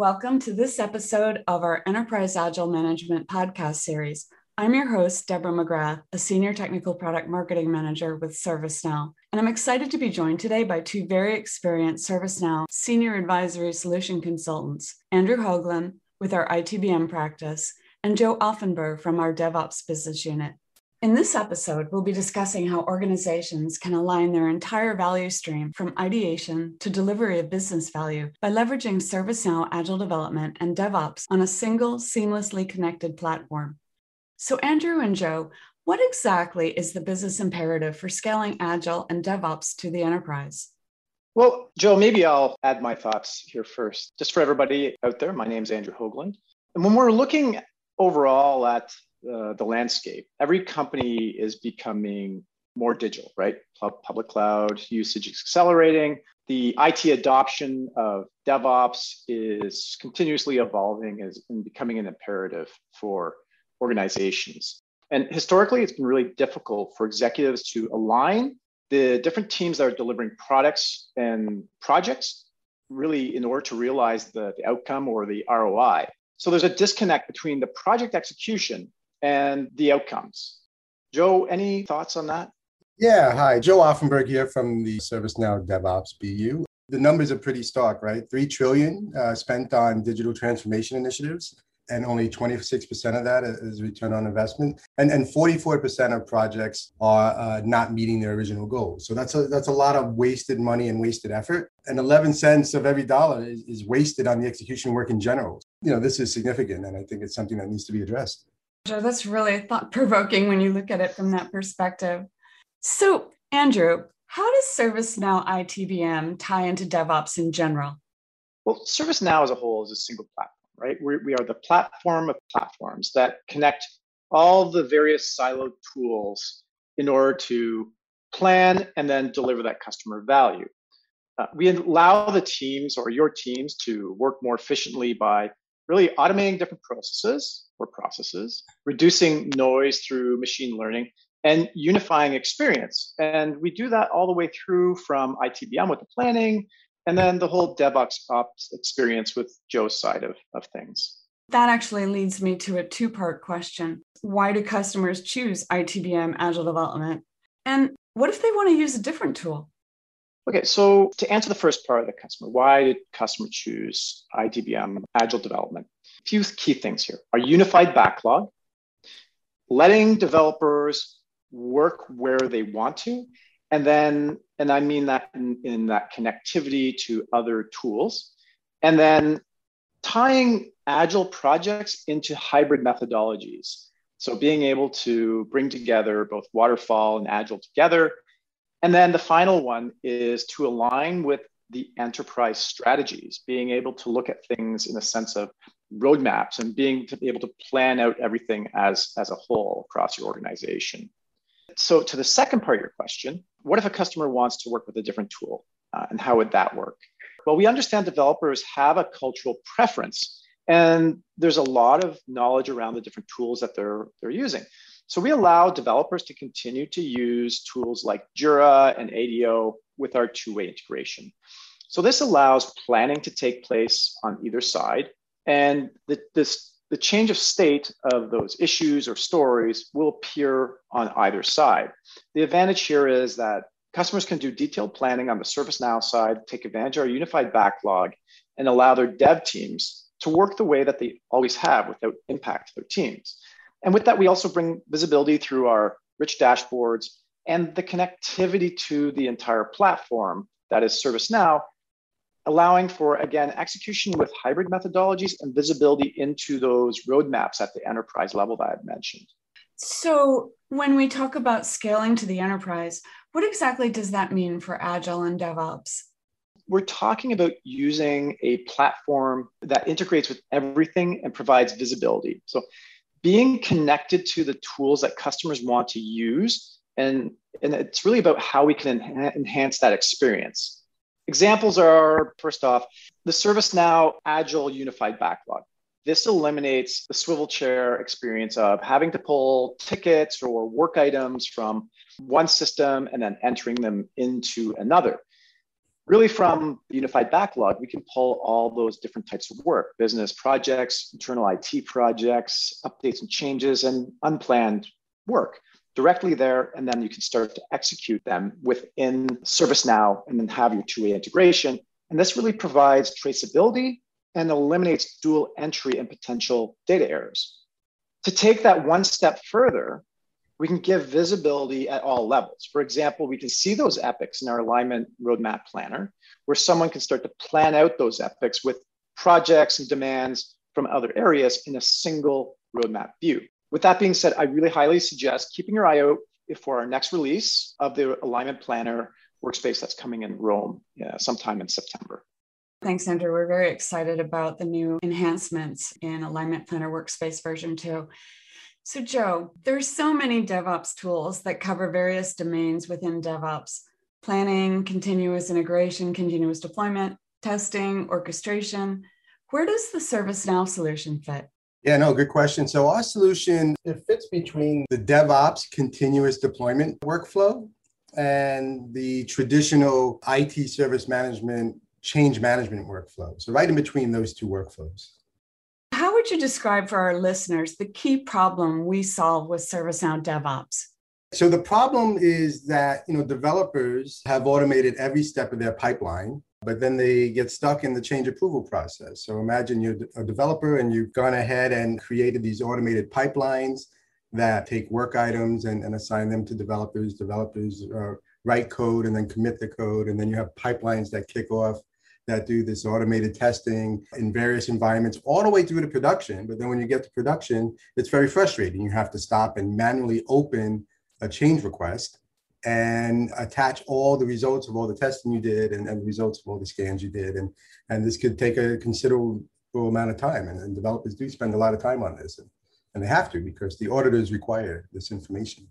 welcome to this episode of our Enterprise Agile Management podcast series. I'm your host, Deborah McGrath, a Senior Technical Product Marketing Manager with ServiceNow, and I'm excited to be joined today by two very experienced ServiceNow Senior Advisory Solution Consultants, Andrew Hoagland with our ITBM practice and Joe Offenberg from our DevOps business unit. In this episode, we'll be discussing how organizations can align their entire value stream from ideation to delivery of business value by leveraging ServiceNow Agile Development and DevOps on a single, seamlessly connected platform. So Andrew and Joe, what exactly is the business imperative for scaling Agile and DevOps to the enterprise? Well, Joe, maybe I'll add my thoughts here first. Just for everybody out there, my name's Andrew Hoagland. And when we're looking overall at the landscape. Every company is becoming more digital, right? Public cloud usage is accelerating. The IT adoption of DevOps is continuously evolving and becoming an imperative for organizations. And historically, it's been really difficult for executives to align the different teams that are delivering products and projects really in order to realize the outcome or the ROI. So there's a disconnect between the project execution and the outcomes. Joe, any thoughts on that? Yeah, hi, Joe Offenberg here from the ServiceNow DevOps BU. The numbers are pretty stark, right? $3 trillion spent on digital transformation initiatives, and only 26% of that is return on investment. And 44% of projects are not meeting their original goals. So that's a lot of wasted money and wasted effort. And 11 cents of every dollar is wasted on the execution work in general. You know, this is significant, and I think it's something that needs to be addressed. Sure, that's really thought-provoking when you look at it from that perspective. So, Andrew, how does ServiceNow ITBM tie into DevOps in general? Well, ServiceNow as a whole is a single platform, right? We are the platform of platforms that connect all the various siloed tools in order to plan and then deliver that customer value. We allow the teams or your teams to work more efficiently by really automating different processes, reducing noise through machine learning, and unifying experience. And we do that all the way through from ITBM with the planning, and then the whole DevOps experience with Joe's side of things. That actually leads me to a two-part question. Why do customers choose ITBM Agile Development? And what if they want to use a different tool? Okay, so to answer the first part of the customer, why did customer choose ITBM Agile Development? A few key things here. Our unified backlog, letting developers work where they want to, and then, and I mean that in that connectivity to other tools, and then tying Agile projects into hybrid methodologies. So being able to bring together both waterfall and Agile together. And then the final one is to align with the enterprise strategies, being able to look at things in a sense of roadmaps and being able to plan out everything as a whole across your organization. So to the second part of your question, what if a customer wants to work with a different tool and how would that work? Well, we understand developers have a cultural preference and there's a lot of knowledge around the different tools that they're using. So we allow developers to continue to use tools like Jira and ADO with our two-way integration. So this allows planning to take place on either side, and the change of state of those issues or stories will appear on either side. The advantage here is that customers can do detailed planning on the ServiceNow side, take advantage of our unified backlog, and allow their dev teams to work the way that they always have without impact to their teams. And with that, we also bring visibility through our rich dashboards and the connectivity to the entire platform that is ServiceNow, allowing for, again, execution with hybrid methodologies and visibility into those roadmaps at the enterprise level that I've mentioned. So when we talk about scaling to the enterprise, what exactly does that mean for Agile and DevOps? We're talking about using a platform that integrates with everything and provides visibility. So being connected to the tools that customers want to use, and it's really about how we can enhance that experience. Examples are, first off, the ServiceNow Agile Unified Backlog. This eliminates the swivel chair experience of having to pull tickets or work items from one system and then entering them into another. really from the unified backlog, we can pull all those different types of work, business projects, internal IT projects, updates and changes, and unplanned work directly there. And then you can start to execute them within ServiceNow and then have your two-way integration. And this really provides traceability and eliminates dual entry and potential data errors. To take that one step further, we can give visibility at all levels. For example, we can see those epics in our alignment roadmap planner, where someone can start to plan out those epics with projects and demands from other areas in a single roadmap view. With that being said, I really highly suggest keeping your eye out for our next release of the alignment planner workspace that's coming in Rome sometime in September. Thanks, Andrew. We're very excited about the new enhancements in Alignment Planner Workspace version 2. So, Joe, there's so many DevOps tools that cover various domains within DevOps: planning, continuous integration, continuous deployment, testing, orchestration. Where does the ServiceNow solution fit? Yeah, no, good question. So our solution, it fits between the DevOps continuous deployment workflow and the traditional IT service management change management workflow. So right in between those two workflows. How would you describe for our listeners the key problem we solve with ServiceNow DevOps? So the problem is that, developers have automated every step of their pipeline, but then they get stuck in the change approval process. So imagine you're a developer and you've gone ahead and created these automated pipelines that take work items and assign them to developers. Developers write code and then commit the code. And then you have pipelines that kick off, that do this automated testing in various environments all the way through to production. But then when you get to production, it's very frustrating. You have to stop and manually open a change request and attach all the results of all the testing you did and the results of all the scans you did. And this could take a considerable amount of time. And developers do spend a lot of time on this. And they have to, because the auditors require this information.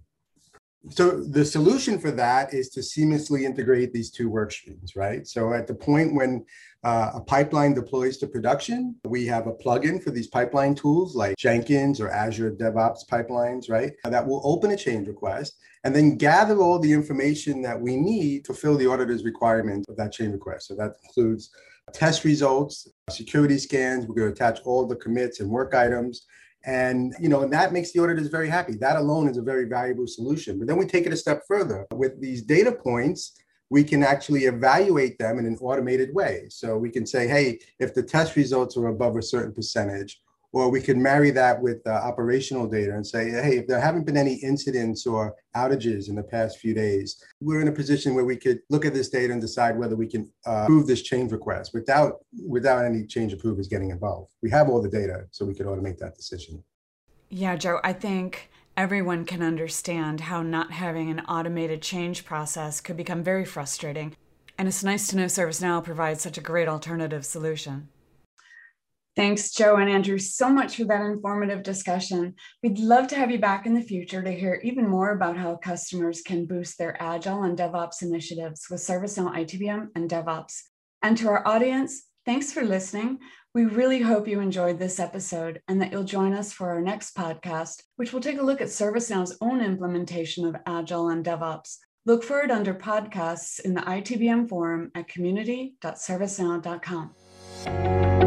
So the solution for that is to seamlessly integrate these two work streams, right? So at the point when a pipeline deploys to production, we have a plugin for these pipeline tools like Jenkins or Azure DevOps pipelines, right? That will open a change request and then gather all the information that we need to fulfill the auditor's requirement of that change request. So that includes test results, security scans. We're going to attach all the commits and work items. And, that makes the auditors very happy. That alone is a very valuable solution. But then we take it a step further. With these data points, we can actually evaluate them in an automated way. So we can say, hey, if the test results are above a certain percentage, or we can marry that with operational data and say, hey, if there haven't been any incidents or outages in the past few days, we're in a position where we could look at this data and decide whether we can approve this change request without any change approvers getting involved. We have all the data, so we could automate that decision. Yeah, Joe, I think everyone can understand how not having an automated change process could become very frustrating. And it's nice to know ServiceNow provides such a great alternative solution. Thanks, Joe and Andrew, so much for that informative discussion. We'd love to have you back in the future to hear even more about how customers can boost their Agile and DevOps initiatives with ServiceNow ITBM and DevOps. And to our audience, thanks for listening. We really hope you enjoyed this episode and that you'll join us for our next podcast, which will take a look at ServiceNow's own implementation of Agile and DevOps. Look for it under podcasts in the ITBM forum at community.servicenow.com.